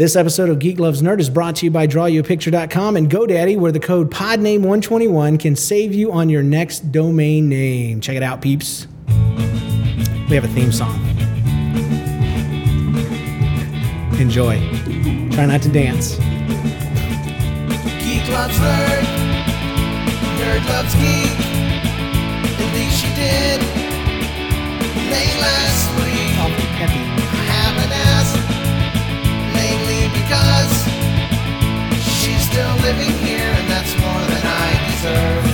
This episode of Geek Loves Nerd is brought to you by DrawYouAPicture.com and GoDaddy, where the code PODNAME121 can save you on your next domain name. Check it out, peeps. We have a theme song. Enjoy. Try not to dance. Geek loves nerd. Nerd loves geek. At least you did. Late last week. Oh, I haven't asked. Mainly because she's still living here, and that's more than I deserve.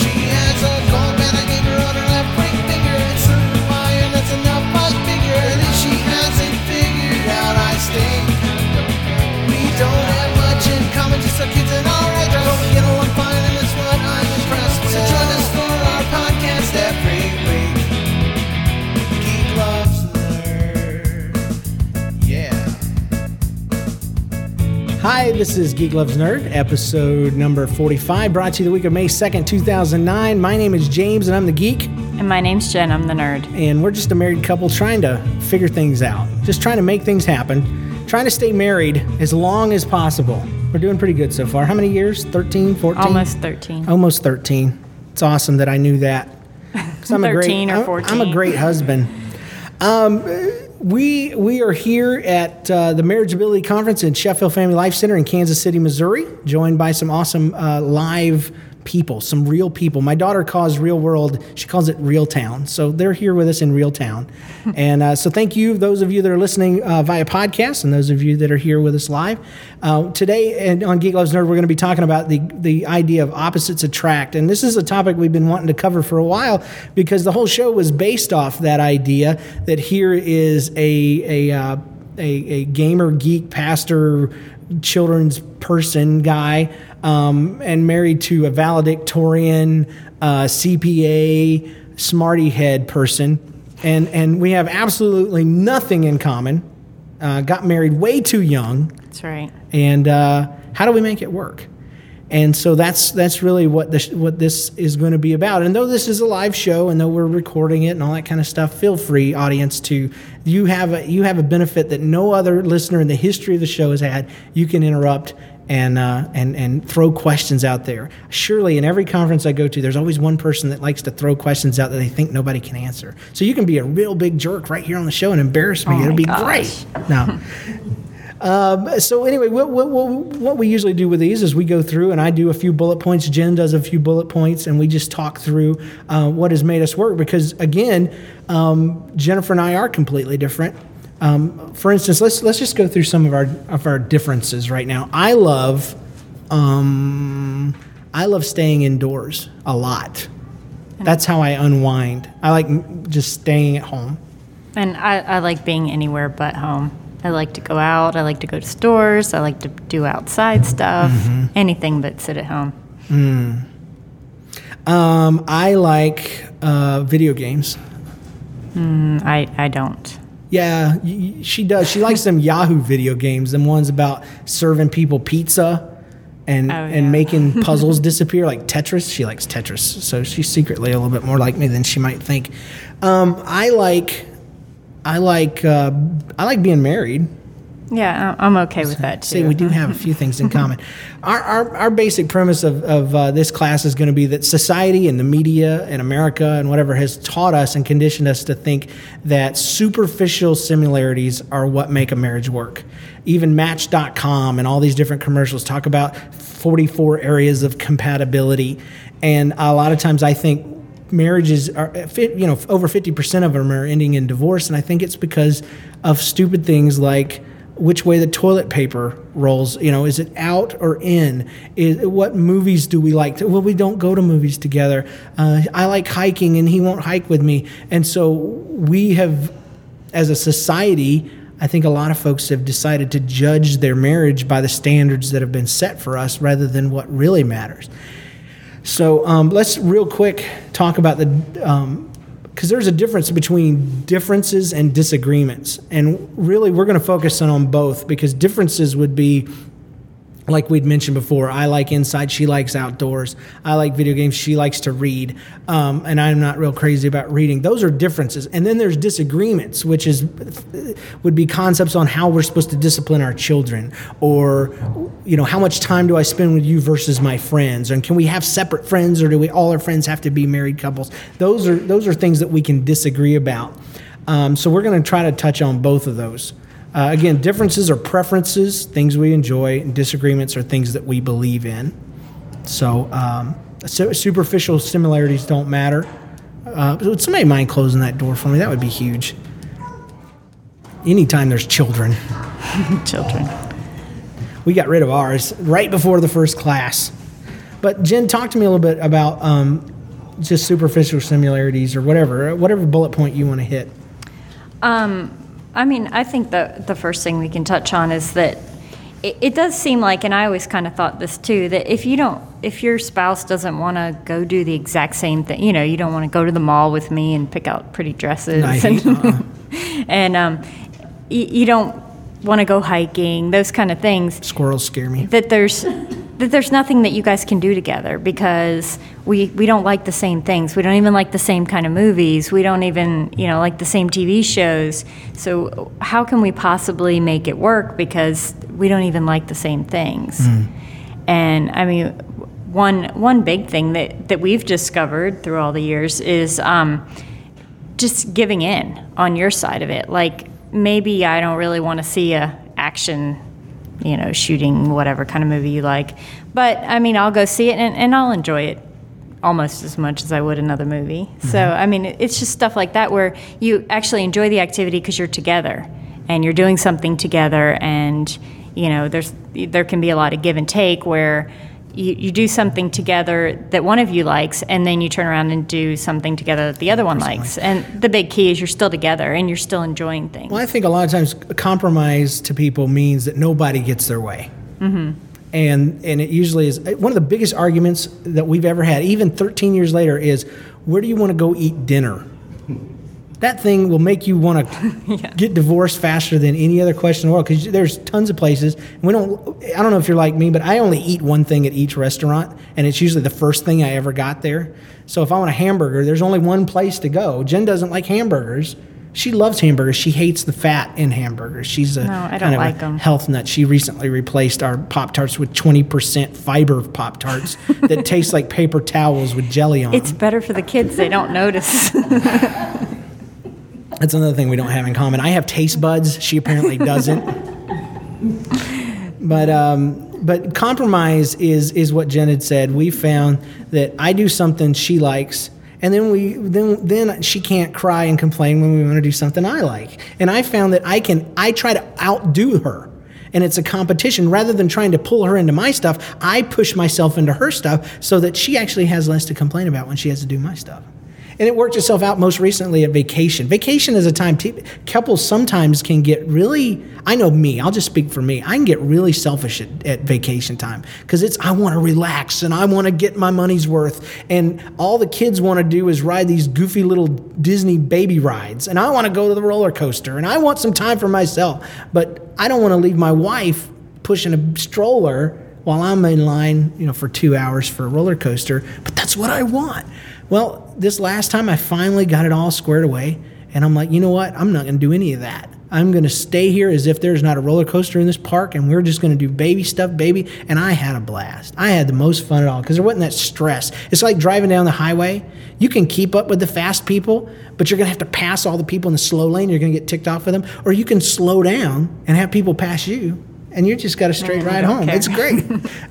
She has a gold band I gave her on her left ring finger. It's a wire that's enough much bigger, and if she hasn't figured out, I stink. We don't have much in common, just our kids and our address. But we get along fine, and that's what I'm impressed with. So join us for our podcast every week. Geek Loves Nerd. Yeah. Hi, this is Geek Loves Nerd, episode number 45, brought to you the week of May 2nd, 2009. My name is James, and I'm the geek. And my name's Jenn, I'm the nerd. And we're just a married couple trying to figure things out, just trying to make things happen, trying to stay married as long as possible. We're doing pretty good so far. How many years? 13, 14? Almost 13. Almost 13. It's awesome that I knew that. 13 or 14. I'm a great husband. We are here at the Marriageability Conference in Sheffield Family Life Center in Kansas City, Missouri, joined by some awesome live people, some real people. My daughter calls real world, she calls it real town. So they're here with us in real town. And so thank you, those of you that are listening via podcast and those of you that are here with us live. Today and on Geek Loves Nerd, we're going to be talking about the idea of opposites attract. And this is a topic we've been wanting to cover for a while because the whole show was based off that idea that here is a gamer, geek, pastor, children's person guy and married to a valedictorian, CPA, smarty head person. And we have absolutely nothing in common. Got married way too young. That's right. And how do we make it work? And so that's really what this is going to be about. And though this is a live show, and though we're recording it and all that kind of stuff, feel free, audience, to you have a benefit that no other listener in the history of the show has had. You can interrupt and throw questions out there. Surely in every conference I go to, there's always one person that likes to throw questions out that they think nobody can answer. So you can be a real big jerk right here on the show and embarrass me. Oh, it'll be gosh. Great. No. So anyway, what we usually do with these is we go through and I do a few bullet points, Jen does a few bullet points, and we just talk through what has made us work because, again, Jennifer and I are completely different. For instance, let's just go through some of our differences right now. I love staying indoors a lot. That's how I unwind. I like just staying at home. And I like being anywhere but home. I like to go out. I like to go to stores. I like to do outside stuff. Mm-hmm. Anything but sit at home. Mm. I like video games. I don't. Yeah, she does. She likes them Yahoo video games, them ones about serving people pizza and making puzzles disappear, like Tetris. She likes Tetris, so she's secretly a little bit more like me than she might think. I like being married. Yeah, I'm okay with that too. See, we do have a few things in common. Our basic premise of this class is going to be that society and the media and America and whatever has taught us and conditioned us to think that superficial similarities are what make a marriage work. Even Match.com and all these different commercials talk about 44 areas of compatibility, and a lot of times I think marriages are, over 50% of them are ending in divorce, and I think it's because of stupid things like which way the toilet paper rolls. Is it out or in? What movies do we like? We don't go to movies together. I like hiking, and he won't hike with me. And so we have, as a society, I think a lot of folks have decided to judge their marriage by the standards that have been set for us rather than what really matters. So let's real quick talk about because there's a difference between differences and disagreements. And really, we're going to focus on both because differences would be like we'd mentioned before, I like inside, she likes outdoors. I like video games, she likes to read, and I'm not real crazy about reading. Those are differences. And then there's disagreements, which would be concepts on how we're supposed to discipline our children, or how much time do I spend with you versus my friends, and can we have separate friends, or do we all our friends have to be married couples? Those are things that we can disagree about. So we're going to try to touch on both of those. Again, differences are preferences, things we enjoy, and disagreements are things that we believe in. So superficial similarities don't matter. Would somebody mind closing that door for me? That would be huge. Anytime there's children. Children. We got rid of ours right before the first class. But Jen, talk to me a little bit about just superficial similarities or whatever bullet point you want to hit. I mean, I think that the first thing we can touch on is that it does seem like, and I always kind of thought this too, that if your spouse doesn't want to go do the exact same thing, you don't want to go to the mall with me and pick out pretty dresses, and you don't want to go hiking, those kind of things. Squirrels scare me. That there's nothing that you guys can do together because we don't like the same things. We don't even like the same kind of movies. We don't even, like the same TV shows. So how can we possibly make it work because we don't even like the same things? Mm. And, I mean, one big thing that we've discovered through all the years is just giving in on your side of it. Like, maybe I don't really want to see a action shooting, whatever kind of movie you like. But, I mean, I'll go see it, and I'll enjoy it almost as much as I would another movie. Mm-hmm. So, I mean, it's just stuff like that where you actually enjoy the activity because you're together and you're doing something together. And, there can be a lot of give and take where you do something together that one of you likes, and then you turn around and do something together that the other one likes. And the big key is you're still together and you're still enjoying things. Well, I think a lot of times compromise to people means that nobody gets their way. Mm-hmm. And it usually is one of the biggest arguments that we've ever had, even 13 years later, is where do you want to go eat dinner? That thing will make you want to get divorced faster than any other question in the world because there's tons of places. I don't know if you're like me, but I only eat one thing at each restaurant, and it's usually the first thing I ever got there. So if I want a hamburger, there's only one place to go. Jen doesn't like hamburgers. She loves hamburgers. She hates the fat in hamburgers. She's a health nut. She recently replaced our Pop-Tarts with 20% fiber Pop-Tarts that taste like paper towels with jelly on them. It's better for the kids. They don't notice. That's another thing we don't have in common. I have taste buds. She apparently doesn't. But compromise is what Jen had said. We found that I do something she likes, and then she can't cry and complain when we want to do something I like. And I found that I try to outdo her. And it's a competition. Rather than trying to pull her into my stuff, I push myself into her stuff so that she actually has less to complain about when she has to do my stuff. And it worked itself out most recently at vacation. Vacation is a time couples sometimes can get really, I know me, I'll just speak for me, I can get really selfish at vacation time because I want to relax and I want to get my money's worth. And all the kids want to do is ride these goofy little Disney baby rides. And I want to go to the roller coaster and I want some time for myself. But I don't want to leave my wife pushing a stroller while I'm in line, for 2 hours for a roller coaster. But that's what I want. Well, this last time I finally got it all squared away, and I'm like, you know what? I'm not going to do any of that. I'm going to stay here as if there's not a roller coaster in this park, and we're just going to do baby stuff, baby. And I had a blast. I had the most fun at all because there wasn't that stress. It's like driving down the highway. You can keep up with the fast people, but you're going to have to pass all the people in the slow lane. You're going to get ticked off with them. Or you can slow down and have people pass you. And you just got a straight ride home. Care. It's great.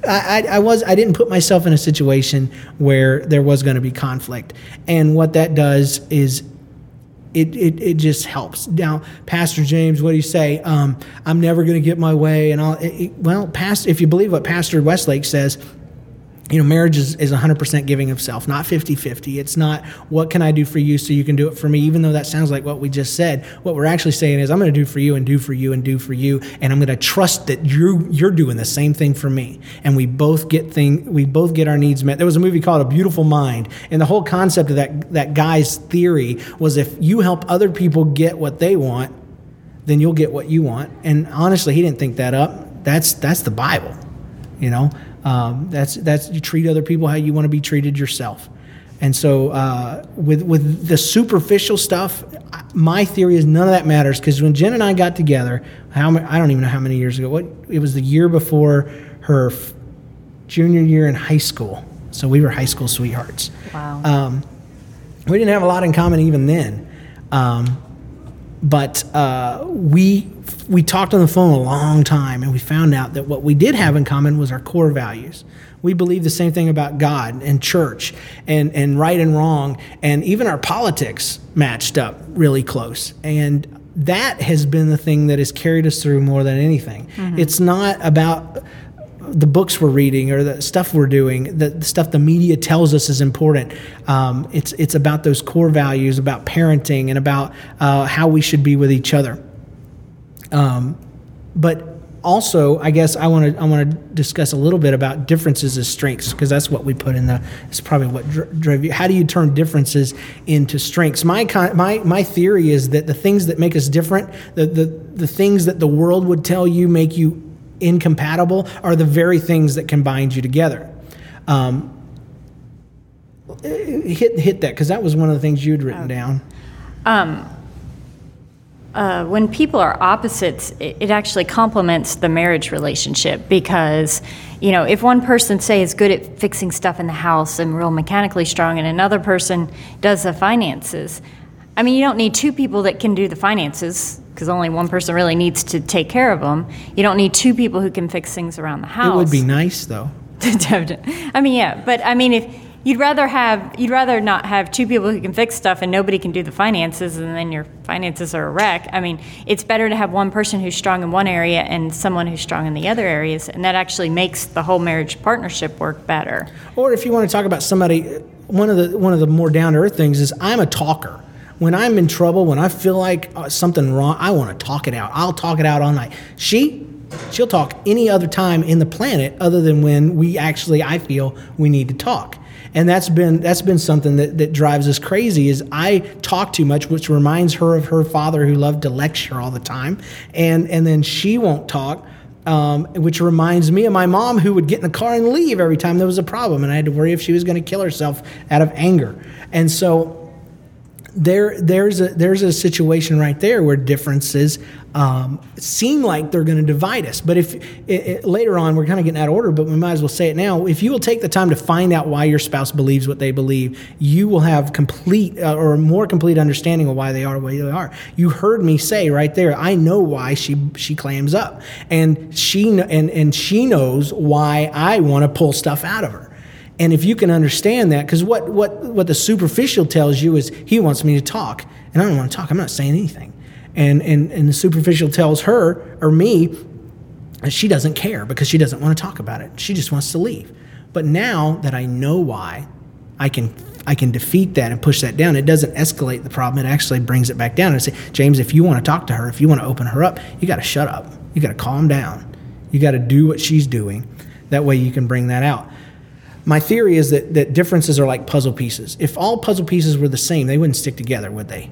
I didn't put myself in a situation where there was going to be conflict. And what that does is it just helps. Now, Pastor James, what do you say? I'm never going to get my way. And if you believe what Pastor Westlake says, marriage is 100% giving of self, not 50-50. It's not what can I do for you so you can do it for me, even though that sounds like what we just said. What we're actually saying is I'm going to do for you and do for you and do for you, and I'm going to trust that you're doing the same thing for me. And we both get our needs met. There was a movie called A Beautiful Mind, and the whole concept of that guy's theory was if you help other people get what they want, then you'll get what you want. And honestly, he didn't think that up. That's the Bible. You know, that's you treat other people how you want to be treated yourself. And so with the superficial stuff, my theory is none of that matters, because when Jen and I got together, I don't even know how many years ago. It was the year before her junior year in high school. So we were high school sweethearts. Wow. We didn't have a lot in common even then. But we talked on the phone a long time, and we found out that what we did have in common was our core values. We believe the same thing about God and church and right and wrong, and even our politics matched up really close. And that has been the thing that has carried us through more than anything. Mm-hmm. It's not about the books we're reading or the stuff we're doing, the stuff the media tells us is important. It's about those core values, about parenting, and about how we should be with each other. But also, I guess I want to discuss a little bit about differences as strengths, because that's what we put in the. It's probably what drove you. How do you turn differences into strengths? My theory is that the things that make us different, the things that the world would tell you make you incompatible, are the very things that can bind you together. Hit that, because that was one of the things you'd written down. When people are opposites, it actually complements the marriage relationship, because, you know, if one person, say, is good at fixing stuff in the house and real mechanically strong, and another person does the finances, I mean, you don't need two people that can do the finances, because only one person really needs to take care of them. You don't need two people who can fix things around the house. It would be nice, though. I mean, yeah, but I mean, if you'd rather not have two people who can fix stuff and nobody can do the finances, and then your finances are a wreck. I mean, it's better to have one person who's strong in one area and someone who's strong in the other areas, and that actually makes the whole marriage partnership work better. Or if you want to talk about somebody, one of the more down-to-earth things is, I'm a talker. When I'm in trouble, when I feel like something wrong, I want to talk it out. I'll talk it out all night. She'll talk any other time in the planet other than when I feel we need to talk. And that's been something that drives us crazy, is I talk too much, which reminds her of her father, who loved to lecture all the time. And then she won't talk, which reminds me of my mom, who would get in the car and leave every time there was a problem. And I had to worry if she was going to kill herself out of anger. And so there's a situation right there where differences seem like they're going to divide us. But if later on, we're kind of getting out of order, but we might as well say it now. If you will take the time to find out why your spouse believes what they believe, you will have complete or more complete understanding of why they are the way they are. You heard me say right there, I know why she clams up, and she knows why I want to pull stuff out of her. And if you can understand that, because what the superficial tells you is, he wants me to talk, and I don't want to talk. I'm not saying anything. And the superficial tells her or me, she doesn't care, because she doesn't want to talk about it. She just wants to leave. But now that I know why, I can defeat that and push that down. It doesn't escalate the problem. It actually brings it back down. And I say, James, if you want to talk to her, if you want to open her up, you got to shut up. You got to calm down. You got to do what she's doing. That way you can bring that out. My theory is that differences are like puzzle pieces. If all puzzle pieces were the same, they wouldn't stick together, would they?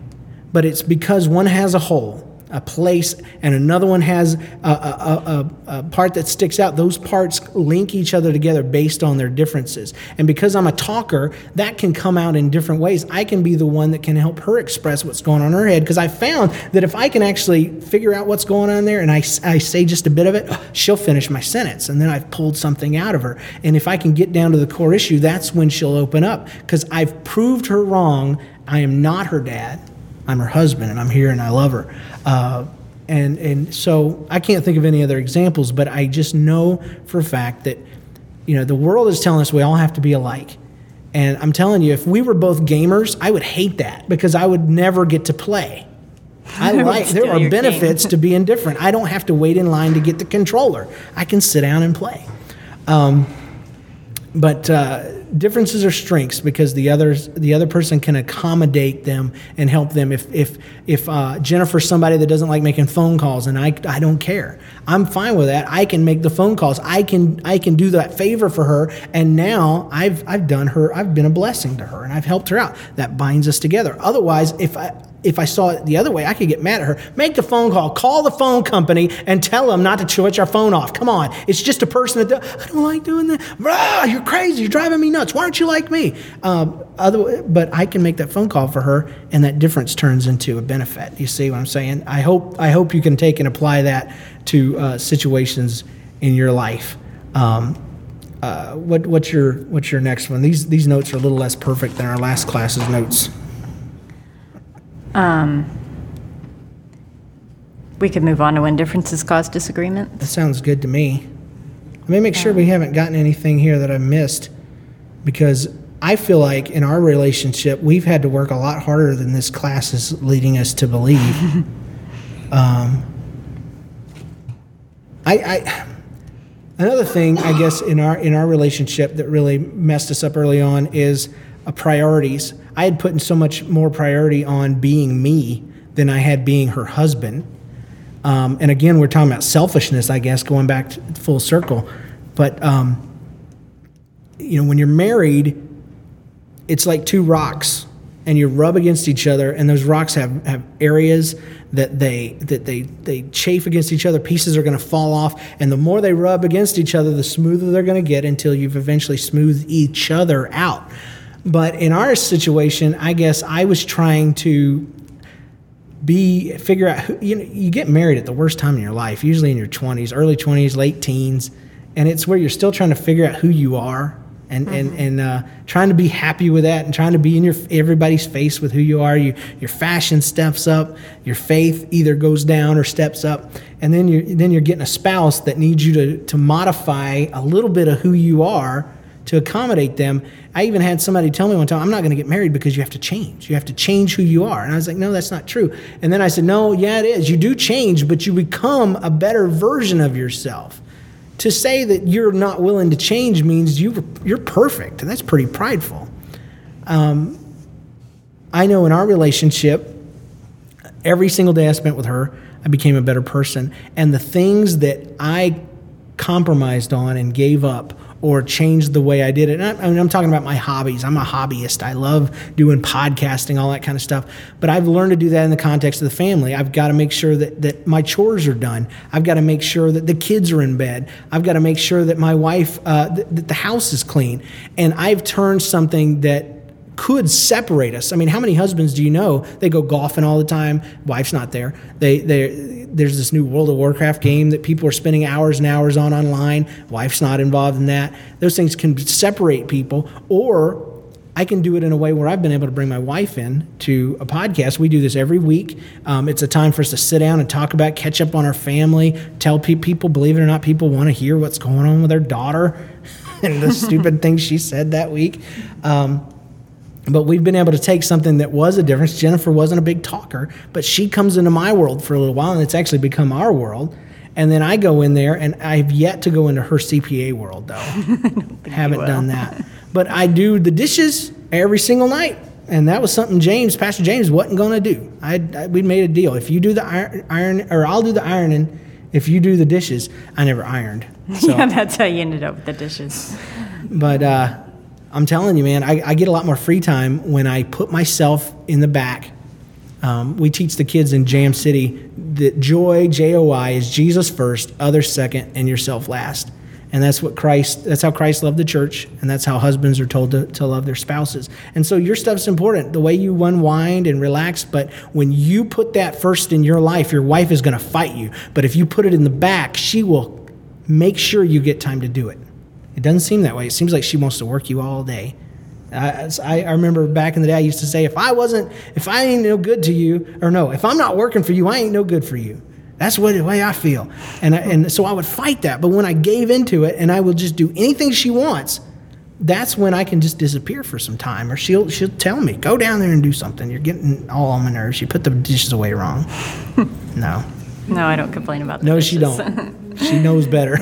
But it's because one has a hole, a place, and another one has a part that sticks out. Those parts link each other together based on their differences. And because I'm a talker, that can come out in different ways. I can be the one that can help her express what's going on in her head, because I found that if I can actually figure out what's going on there, and I say just a bit of it, she'll finish my sentence, and then I've pulled something out of her. And if I can get down to the core issue, that's when she'll open up, because I've proved her wrong. I am not her dad. I'm her husband, and I'm here, and I love her. And so I can't think of any other examples, but I just know for a fact that, you know, the world is telling us we all have to be alike. And I'm telling you, if we were both gamers, I would hate that, because I would never get to play. There are benefits to being different. I don't have to wait in line to get the controller. I can sit down and play. Differences are strengths, because the other person can accommodate them and help them. If Jennifer's somebody that doesn't like making phone calls, and I don't care, I'm fine with that. I can make the phone calls. I can do that favor for her, and now I've been a blessing to her, and I've helped her out. That binds us together. Otherwise, if I if I saw it the other way, I could get mad at her. Make the phone call. Call the phone company and tell them not to switch our phone off. Come on. It's just a person that I don't like doing that. Bro, you're crazy. You're driving me nuts. Why aren't you like me? But I can make that phone call for her, and that difference turns into a benefit. You see what I'm saying? I hope you can take and apply that to situations in your life. What's your next one? These notes are a little less perfect than our last class's notes. We could move on to when differences cause disagreement. That sounds good to me. Let me make sure we haven't gotten anything here that I missed, because I feel like in our relationship we've had to work a lot harder than this class is leading us to believe. Another thing, I guess, in our relationship that really messed us up early on is priorities. I had put in so much more priority on being me than I had being her husband. And again, we're talking about selfishness, I guess, going back to full circle. But when you're married, it's like two rocks, and you rub against each other, and those rocks have areas that they chafe against each other. Pieces are going to fall off, and the more they rub against each other, the smoother they're going to get until you've eventually smoothed each other out. But in our situation, I guess I was trying to figure out who, you get married at the worst time in your life, usually in your 20s, early 20s, late teens, and it's where you're still trying to figure out who you are. And trying to be happy with that, and trying to be in everybody's face with who you are. Your fashion steps up, your faith either goes down or steps up, and then you're getting a spouse that needs you to modify a little bit of who you are to accommodate them. I even had somebody tell me one time, "I'm not going to get married because you have to change. You have to change who you are." And I was like, "No, that's not true." And then I said, "No, yeah, it is. You do change, but you become a better version of yourself." To say that you're not willing to change means you're perfect, and that's pretty prideful. I know in our relationship, every single day I spent with her, I became a better person. And the things that I compromised on and gave up or changed the way I did it, and I'm talking about my hobbies. I'm a hobbyist. I love doing podcasting, all that kind of stuff. But I've learned to do that in the context of the family. I've got to make sure that my chores are done. I've got to make sure that the kids are in bed. I've got to make sure that my wife, that the house is clean. And I've turned something that could separate us. I mean, how many husbands do you know? They go golfing all the time. Wife's not there. There's this new World of Warcraft game that people are spending hours and hours on online. Wife's not involved in that. Those things can separate people. Or I can do it in a way where I've been able to bring my wife in to a podcast. We do this every week. It's a time for us to sit down and talk about, catch up on our family, tell people, believe it or not, people want to hear what's going on with their daughter and the stupid things she said that week. But we've been able to take something that was a difference. Jennifer wasn't a big talker, but she comes into my world for a little while, and it's actually become our world. And then I go in there, and I've yet to go into her CPA world, though. Haven't done that. But I do the dishes every single night, and that was something Pastor James wasn't going to do. We made a deal. If you do the iron, or I'll do the ironing, if you do the dishes. I never ironed. So. Yeah, that's how you ended up with the dishes. But... I'm telling you, man, I get a lot more free time when I put myself in the back. We teach the kids in Jam City that joy, J-O-I, is Jesus first, others second, and yourself last. And that's how Christ loved the church, and that's how husbands are told to love their spouses. And so your stuff's important, the way you unwind and relax, but when you put that first in your life, your wife is going to fight you. But if you put it in the back, she will make sure you get time to do it. It doesn't seem that way. It seems like she wants to work you all day. I remember back in the day I used to say, if I ain't no good to you, or no, if I'm not working for you, I ain't no good for you. That's the way I feel. And so I would fight that. But when I gave into it and I will just do anything she wants, that's when I can just disappear for some time. Or she'll tell me, go down there and do something. You're getting all on my nerves. You put the dishes away wrong. No, I don't complain about the dishes. No, she don't. She knows better.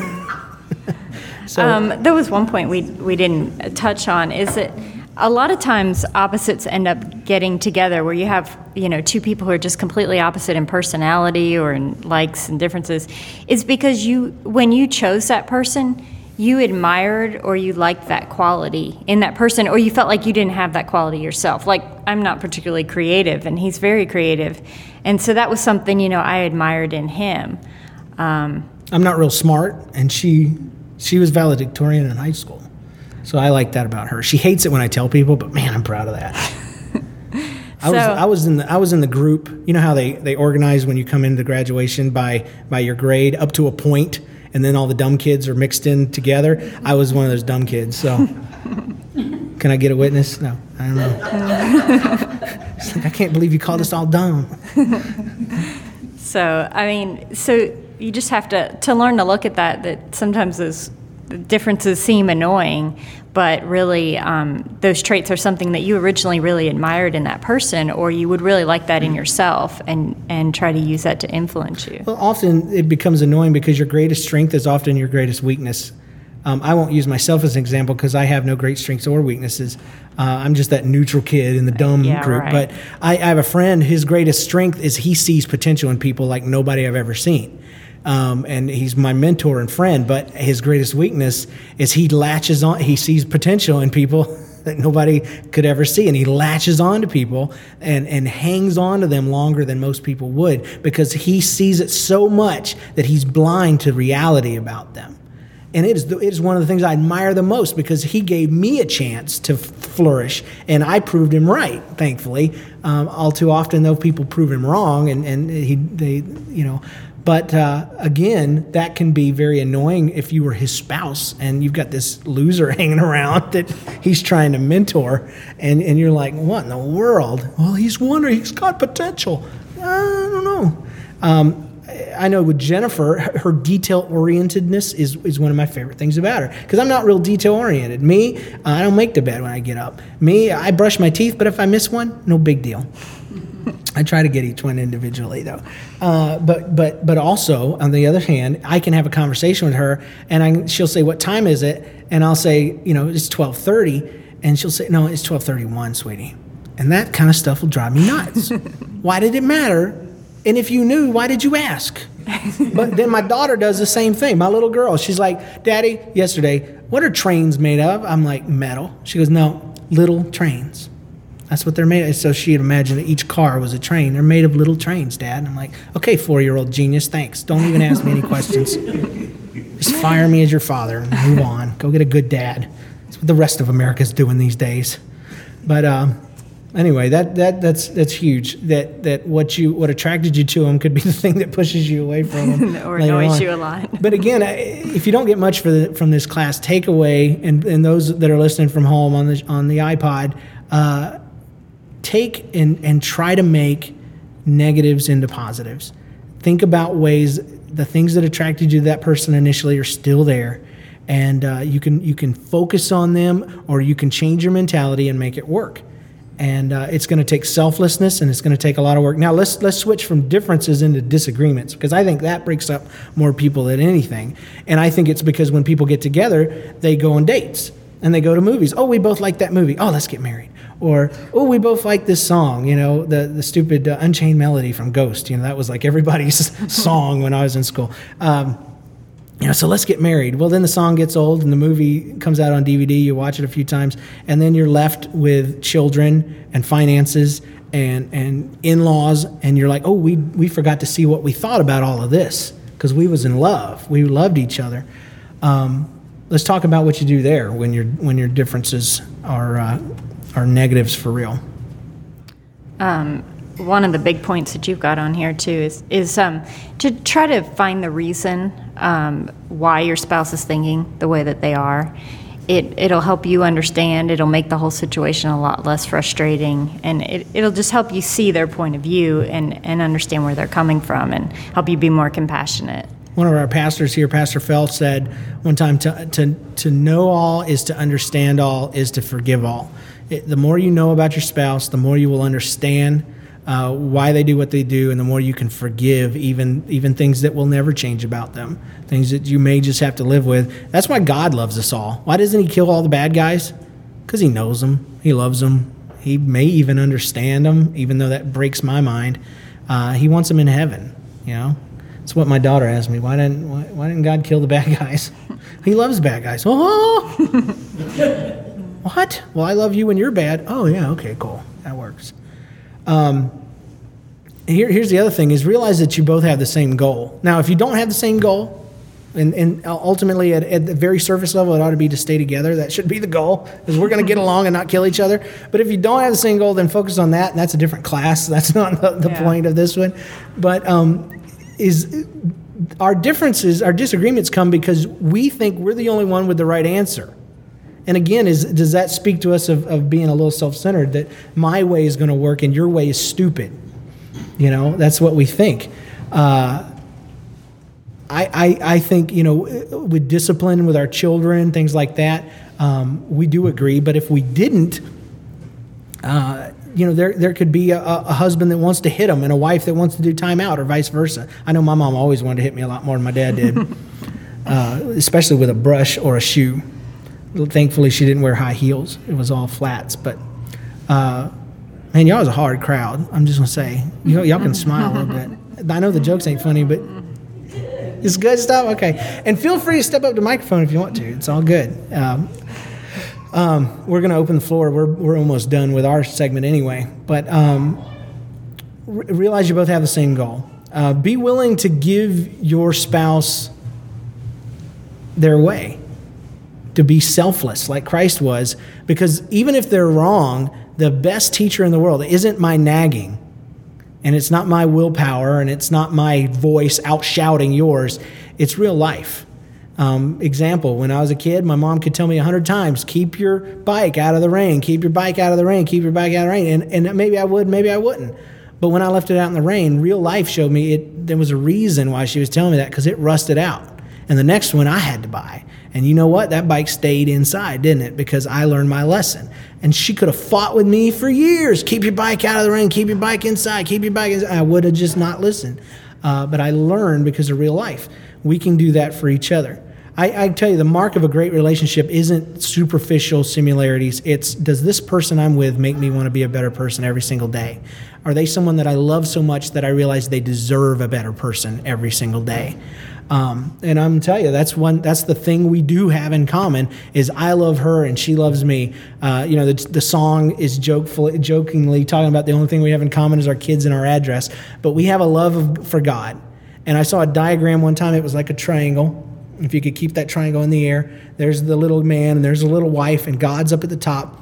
So, there was one point we didn't touch on, is that a lot of times opposites end up getting together, where you have two people who are just completely opposite in personality or in likes and differences, is because when you chose that person, you admired or you liked that quality in that person, or you felt like you didn't have that quality yourself. Like, I'm not particularly creative, and he's very creative. And so that was something, you know, I admired in him. I'm not real smart, and she was valedictorian in high school. So I like that about her. She hates it when I tell people, but man, I'm proud of that. I was in the group. You know how they organize when you come into graduation by your grade up to a point, and then all the dumb kids are mixed in together. I was one of those dumb kids, so can I get a witness? No, I don't know. It's like, I can't believe you called us all dumb. So you just have to learn to look at that sometimes those differences seem annoying, but really those traits are something that you originally really admired in that person, or you would really like that in yourself, and try to use that to influence you. Well, often it becomes annoying because your greatest strength is often your greatest weakness. I won't use myself as an example because I have no great strengths or weaknesses. I'm just that neutral kid in the dumb group. Right. But I have a friend, his greatest strength is he sees potential in people like nobody I've ever seen. And he's my mentor and friend, but his greatest weakness is he latches on. He sees potential in people that nobody could ever see, and he latches on to people and hangs on to them longer than most people would, because he sees it so much that he's blind to reality about them. And it is one of the things I admire the most, because he gave me a chance to flourish, and I proved him right, thankfully. All too often, though, people prove him wrong, and they. But again, that can be very annoying if you were his spouse and you've got this loser hanging around that he's trying to mentor, and you're like, what in the world? Well, he's wondering, he's got potential. I don't know. I know with Jennifer, her detail-orientedness is one of my favorite things about her, because I'm not real detail-oriented. Me, I don't make the bed when I get up. Me, I brush my teeth, but if I miss one, no big deal. I try to get each one individually, though. But also, on the other hand, I can have a conversation with her, and she'll say, what time is it? And I'll say, it's 12:30. And she'll say, no, it's 12:31, sweetie. And that kind of stuff will drive me nuts. Why did it matter? And if you knew, why did you ask? But then my daughter does the same thing. My little girl, she's like, Daddy, yesterday, what are trains made of? I'm like, metal. She goes, no, little trains. That's what they're made of. So she had imagined that each car was a train. They're made of little trains, Dad. And I'm like, okay, 4-year-old genius, thanks. Don't even ask me any questions. Just fire me as your father and move on. Go get a good dad. That's what the rest of America's doing these days. But anyway, that's huge. That what attracted you to him could be the thing that pushes you away from him, or annoys you a lot. But again, if you don't get much from this class, take away, and those that are listening from home on the iPod. Take and try to make negatives into positives. Think about ways the things that attracted you to that person initially are still there, and you can focus on them, or you can change your mentality and make it work. And it's going to take selflessness, and it's going to take a lot of work. Now let's switch from differences into disagreements, because I think that breaks up more people than anything. And I think it's because when people get together, they go on dates and they go to movies. Oh, we both like that movie. Oh, let's get married. Or, oh, we both like this song, the stupid Unchained Melody from Ghost. That was like everybody's song when I was in school. So let's get married. Well, then the song gets old and the movie comes out on DVD. You watch it a few times, and then you're left with children and finances and in-laws, and you're like, oh, we forgot to see what we thought about all of this, because we was in love. We loved each other. Let's talk about what you do there when your differences are negatives for real. One of the big points that you've got on here too is to try to find the reason why your spouse is thinking the way that they are. It'll help you understand. It'll make the whole situation a lot less frustrating, and it'll just help you see their point of view and understand where they're coming from, and help you be more compassionate. One of our pastors here, Pastor Phelps, said one time, to know all is to understand all is to forgive all. The more you know about your spouse, the more you will understand why they do what they do, and the more you can forgive even things that will never change about them, things that you may just have to live with. That's why God loves us all. Why doesn't he kill all the bad guys? Because he knows them. He loves them. He may even understand them, even though that breaks my mind. He wants them in heaven. That's what my daughter asked me. Why didn't God kill the bad guys? He loves bad guys. Oh! What? Well, I love you when you're bad. Oh, yeah, okay, cool. That works. Here's the other thing is realize that you both have the same goal. Now, if you don't have the same goal, and ultimately at the very surface level, it ought to be to stay together. That should be the goal, because we're going to get along and not kill each other. But if you don't have the same goal, then focus on that, and that's a different class. That's not the point of this one. But is our differences, our disagreements come because we think we're the only one with the right answer. And again, does that speak to us of being a little self-centered, that my way is going to work and your way is stupid? You know, that's what we think. I think, you know, with discipline, with our children, things like that, we do agree. But if we didn't, you know, there could be a husband that wants to hit him and a wife that wants to do time out or vice versa. I know my mom always wanted to hit me a lot more than my dad did, especially with a brush or a shoe. Thankfully, she didn't wear high heels. It was all flats. But, man, y'all is a hard crowd. I'm just going to say. Y'all can smile a little bit. I know the jokes ain't funny, but it's good stuff? Okay. And feel free to step up to the microphone if you want to. It's all good. We're going to open the floor. We're almost done with our segment anyway. But realize you both have the same goal. Be willing to give your spouse their way. To be selfless like Christ was, because even if they're wrong, the best teacher in the world isn't my nagging, and it's not my willpower, and it's not my voice out shouting yours. It's real life. Example, when I was a kid, my mom could tell me 100 times, keep your bike out of the rain, keep your bike out of the rain, keep your bike out of the rain. And maybe I would, maybe I wouldn't. But when I left it out in the rain, real life showed me there was a reason why she was telling me that, because it rusted out. And the next one I had to buy. And you know what? That bike stayed inside, didn't it? Because I learned my lesson. And she could have fought with me for years. Keep your bike out of the rain. Keep your bike inside. Keep your bike inside. I would have just not listened. But I learned because of real life. We can do that for each other. I tell you, the mark of a great relationship isn't superficial similarities. It's, does this person I'm with make me want to be a better person every single day? Are they someone that I love so much that I realize they deserve a better person every single day? And I'm going to tell you, that's the thing we do have in common is I love her and she loves me. You know, the song is jokingly talking about the only thing we have in common is our kids and our address. But we have a love for God. And I saw a diagram one time. It was like a triangle. If you could keep that triangle in the air, there's the little man and there's the little wife and God's up at the top.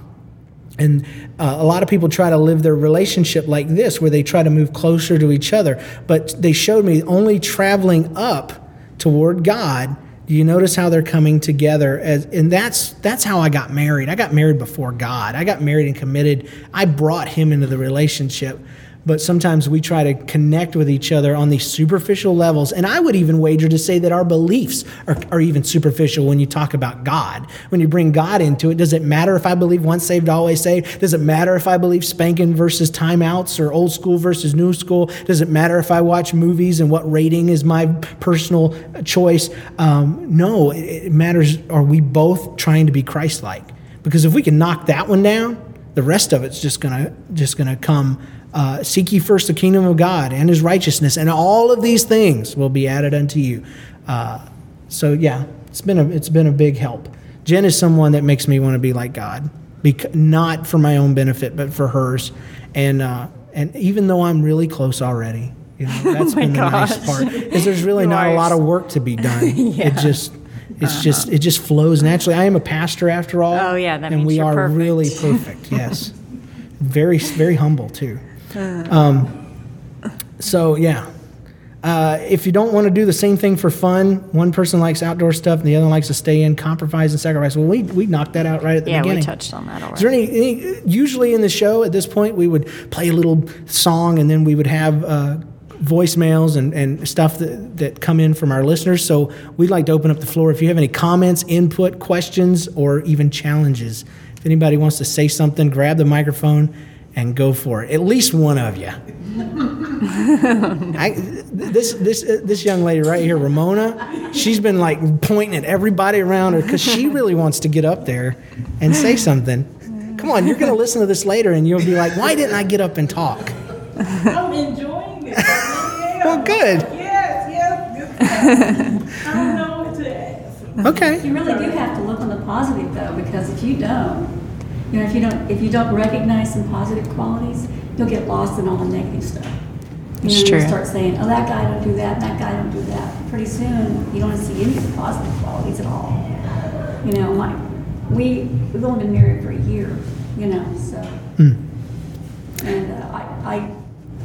And a lot of people try to live their relationship like this, where they try to move closer to each other. But they showed me only traveling up toward God, you notice how they're coming together. And that's how I got married. I got married before God. I got married and committed. I brought him into the relationship. But sometimes we try to connect with each other on these superficial levels. And I would even wager to say that our beliefs are even superficial when you talk about God. When you bring God into it, does it matter if I believe once saved, always saved? Does it matter if I believe spanking versus timeouts or old school versus new school? Does it matter if I watch movies and what rating is my personal choice? No, it matters. Are we both trying to be Christ-like? Because if we can knock that one down, the rest of it's just gonna come. Seek ye first the kingdom of God and his righteousness, and all of these things will be added unto you. So yeah, it's been a big help. Jen is someone that makes me want to be like God, not for my own benefit, but for hers. And even though I'm really close already, you know, that's been the nice part. Is there's really not a lot of work to be done. Yeah. It just flows naturally. I am a pastor after all. Oh yeah, that means we are perfect. Really perfect. Yes, very very humble too. So yeah, if you don't want to do the same thing for fun, one person likes outdoor stuff and the other likes to stay in, compromise and sacrifice. Well, we knocked that out right at the beginning. Yeah, we touched on that already. Is there any usually in the show at this point we would play a little song and then we would have voicemails and stuff that come in from our listeners. So we'd like to open up the floor. If you have any comments, input, questions, or even challenges, if anybody wants to say something, grab the microphone and go for it. At least one of you. This young lady right here, Ramona, she's been like pointing at everybody around her because she really wants to get up there and say something. Come on, you're going to listen to this later and you'll be like, why didn't I get up and talk? I'm enjoying it. Yeah. Well, good. Yes, yes. I don't know what to ask. Okay. You really do have to look on the positive though, because if you don't, you know, if you don't recognize some positive qualities, you'll get lost in all the negative stuff. It's true. You start saying, oh, that guy don't do that, that guy don't do that. Pretty soon, you don't see any of the positive qualities at all. You know, like, we've only been married for a year, you know, so. Mm. And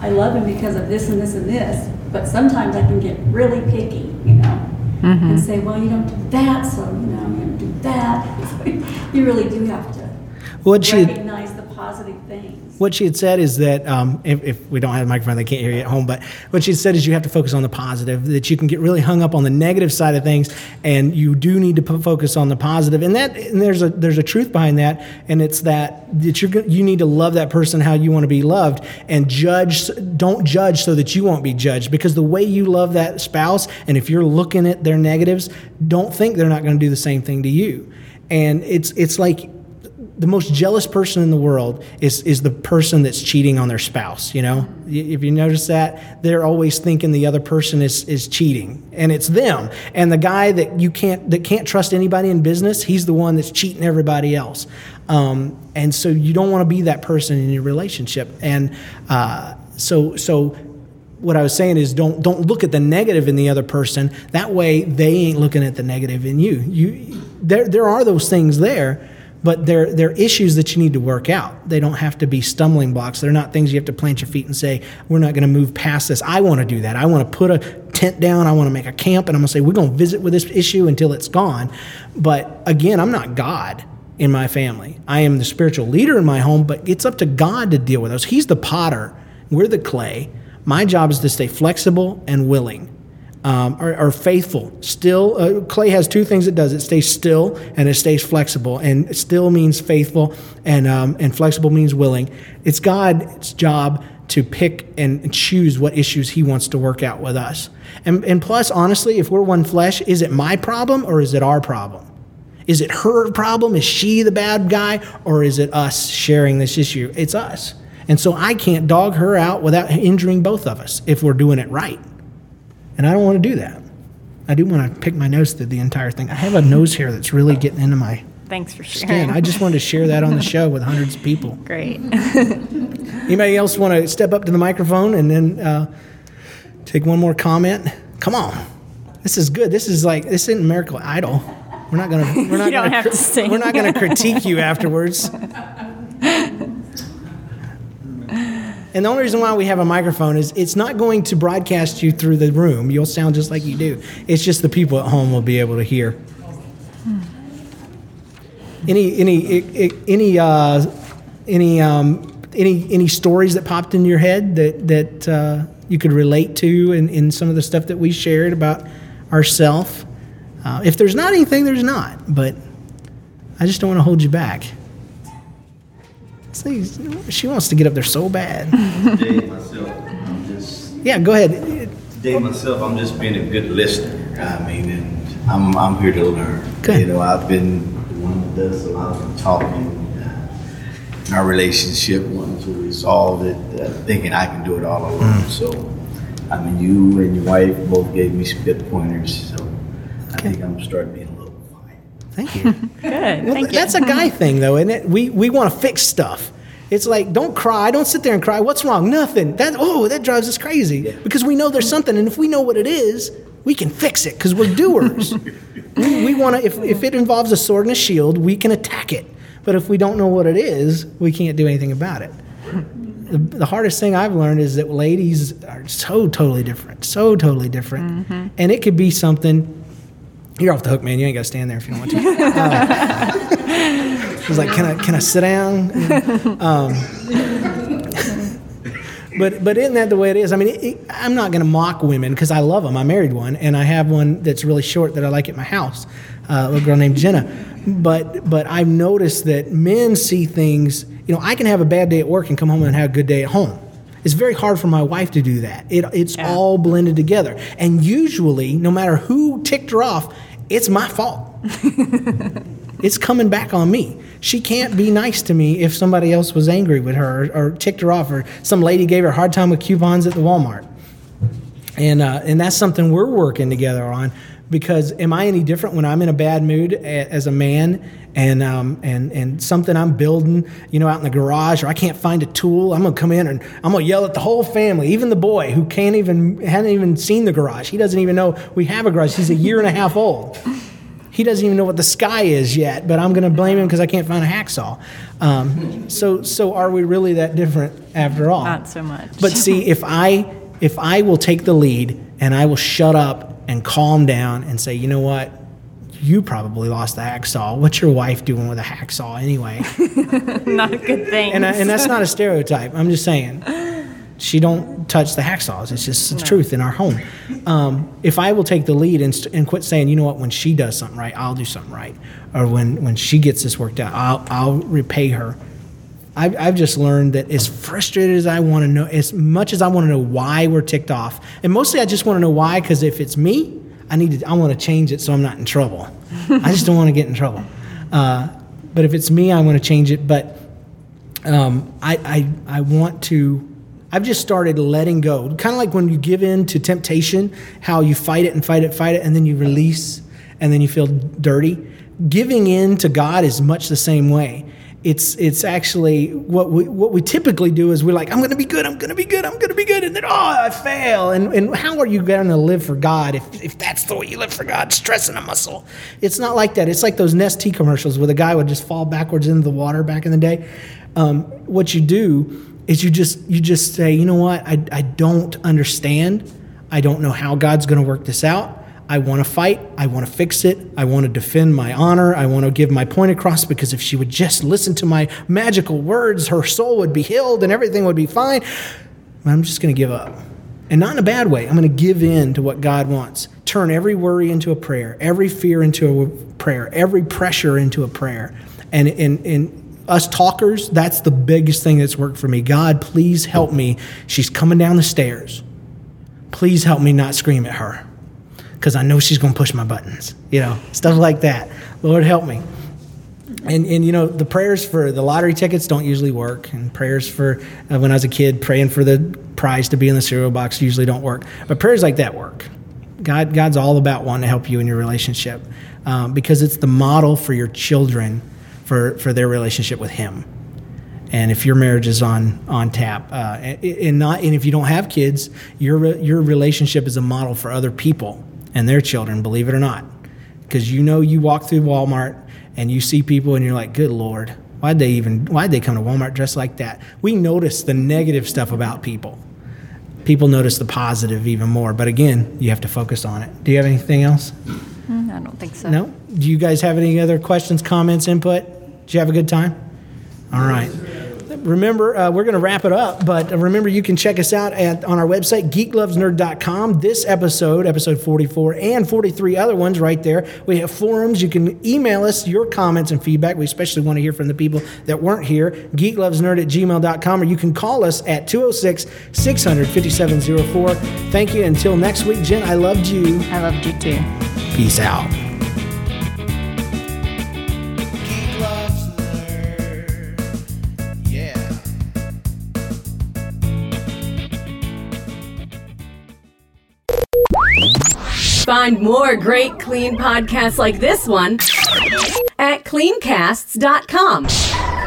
I love him because of this and this and this, but sometimes I can get really picky, you know, mm-hmm. and say, well, you don't do that, so, you know, you don't do that. So you really do have to recognize the positive things. What she had said is that, if we don't have a microphone, they can't hear you at home, but what she said is you have to focus on the positive, that you can get really hung up on the negative side of things, and you do need to focus on the positive. And there's a truth behind that, and it's that you need to love that person how you want to be loved, and don't judge so that you won't be judged, because the way you love that spouse, and if you're looking at their negatives, don't think they're not going to do the same thing to you. And it's like, the most jealous person in the world is the person that's cheating on their spouse, you know? If you notice that, they're always thinking the other person is cheating, and it's them. And the guy that can't trust anybody in business, he's the one that's cheating everybody else. And so you don't want to be that person in your relationship. And so what I was saying is don't look at the negative in the other person. That way they ain't looking at the negative in you. There are those things there. But they're issues that you need to work out. They don't have to be stumbling blocks. They're not things you have to plant your feet and say, we're not going to move past this. I want to do that. I want to put a tent down. I want to make a camp. And I'm going to say, we're going to visit with this issue until it's gone. But again, I'm not God in my family. I am the spiritual leader in my home, but it's up to God to deal with those. He's the potter. We're the clay. My job is to stay flexible and willing. Are faithful. Still, clay has two things it does. It stays still and it stays flexible. And still means faithful, and flexible means willing. It's God's job to pick and choose what issues he wants to work out with us. And plus, honestly, if we're one flesh, is it my problem or is it our problem? Is it her problem? Is she the bad guy? Or is it us sharing this issue? It's us. And so I can't dog her out without injuring both of us if we're doing it right. And I don't want to do that. I do want to pick my nose through the entire thing. I have a nose hair that's really getting into my skin. Thanks for sharing. I just wanted to share that on the show with hundreds of people. Great. Anybody else want to step up to the microphone and then take one more comment? Come on. This is good. This isn't American Idol. We're not going to critique you afterwards. And the only reason why we have a microphone is it's not going to broadcast you through the room. You'll sound just like you do. It's just the people at home will be able to hear. Any stories that popped into your head that you could relate to in some of the stuff that we shared about ourselves? If there's not anything, there's not. But I just don't want to hold you back. She wants to get up there so bad. Yeah, go ahead. Today myself, I'm just being a good listener. I mean, and I'm here to learn. Good. You know, I've been the one that does a lot of talking. In our relationship, wanting to resolve it, thinking I can do it all alone. Mm. So, I mean, you and your wife both gave me some good pointers. So, okay. I think I'm starting being. Thank you. Good. That's a guy thing, though, isn't it? We want to fix stuff. It's like, don't cry. Don't sit there and cry. What's wrong? Nothing. That drives us crazy. Yeah. Because we know there's something, and if we know what it is, we can fix it because we're doers. we want to. If it involves a sword and a shield, we can attack it. But if we don't know what it is, we can't do anything about it. The hardest thing I've learned is that ladies are so totally different, mm-hmm. and it could be something. You're off the hook, man. You ain't got to stand there if you don't want to. I was like, can I sit down? But isn't that the way it is? I mean, I'm not going to mock women because I love them. I married one, and I have one that's really short that I like at my house, a girl named Jenna. But I've noticed that men see things. You know, I can have a bad day at work and come home and have a good day at home. It's very hard for my wife to do that. It's all blended together. And usually, no matter who ticked her off, it's my fault. It's coming back on me. She can't be nice to me if somebody else was angry with her or ticked her off or some lady gave her a hard time with coupons at the Walmart. And that's something we're working together on. because am I any different when I'm in a bad mood as a man and something I'm building, you know, out in the garage, or I can't find a tool, I'm going to come in and I'm going to yell at the whole family, even the boy who hadn't even seen the garage. He doesn't even know we have a garage. He's a year and a half old. He doesn't even know what the sky is yet, but I'm going to blame him because I can't find a hacksaw. So are we really that different after all? Not so much. But see, if I will take the lead and I will shut up and calm down and say, you know what, you probably lost the hacksaw. What's your wife doing with a hacksaw anyway? Not a good thing. And that's not a stereotype. I'm just saying. She don't touch the hacksaws. It's just the truth in our home. If I will take the lead and quit saying, you know what, when she does something right, I'll do something right. Or when she gets this worked out, I'll repay her. I've just learned that as frustrated as I want to know, as much as I want to know why we're ticked off, and mostly I just want to know why, because if it's me, I want to change it so I'm not in trouble. I just don't want to get in trouble. But if it's me, I want to change it. But I want to... I've just started letting go. Kind of like when you give in to temptation, how you fight it, and then you release, and then you feel dirty. Giving in to God is much the same way. It's actually what we typically do is we're like, I'm going to be good, and then, I fail. And how are you going to live for God if that's the way you live for God, stressing a muscle? It's not like that. It's like those Nestle commercials where the guy would just fall backwards into the water back in the day. What you do is you just say, you know what, I don't understand. I don't know how God's going to work this out. I want to fight. I want to fix it. I want to defend my honor. I want to give my point across, because if she would just listen to my magical words, her soul would be healed and everything would be fine. I'm just going to give up. And not in a bad way. I'm going to give in to what God wants. Turn every worry into a prayer, every fear into a prayer, every pressure into a prayer. And us talkers, that's the biggest thing that's worked for me. God, please help me. She's coming down the stairs. Please help me not scream at her, because I know she's going to push my buttons. You know, stuff like that. Lord, help me. And you know, the prayers for the lottery tickets don't usually work. And prayers for, when I was a kid, praying for the prize to be in the cereal box usually don't work. But prayers like that work. God's all about wanting to help you in your relationship, because it's the model for your children for their relationship with Him. And if your marriage is on tap, and if you don't have kids, your relationship is a model for other people and their children, believe it or not. Because you know, you walk through Walmart and you see people and you're like, good Lord, why'd they come to Walmart dressed like that? We notice the negative stuff about people. People notice the positive even more. But again, you have to focus on it. Do you have anything else? I don't think so. No? Do you guys have any other questions, comments, input? Did you have a good time? All right. Remember, we're going to wrap it up, but remember you can check us out on our website, geeklovesnerd.com. This episode 44, and 43 other ones right there. We have forums. You can email us your comments and feedback. We especially want to hear from the people that weren't here, geeklovesnerd@gmail.com, or you can call us at 206-600-5704. Thank you. Until next week, Jen, I loved you. I loved you too. Peace out. Find more great clean podcasts like this one at CleanCasts.com.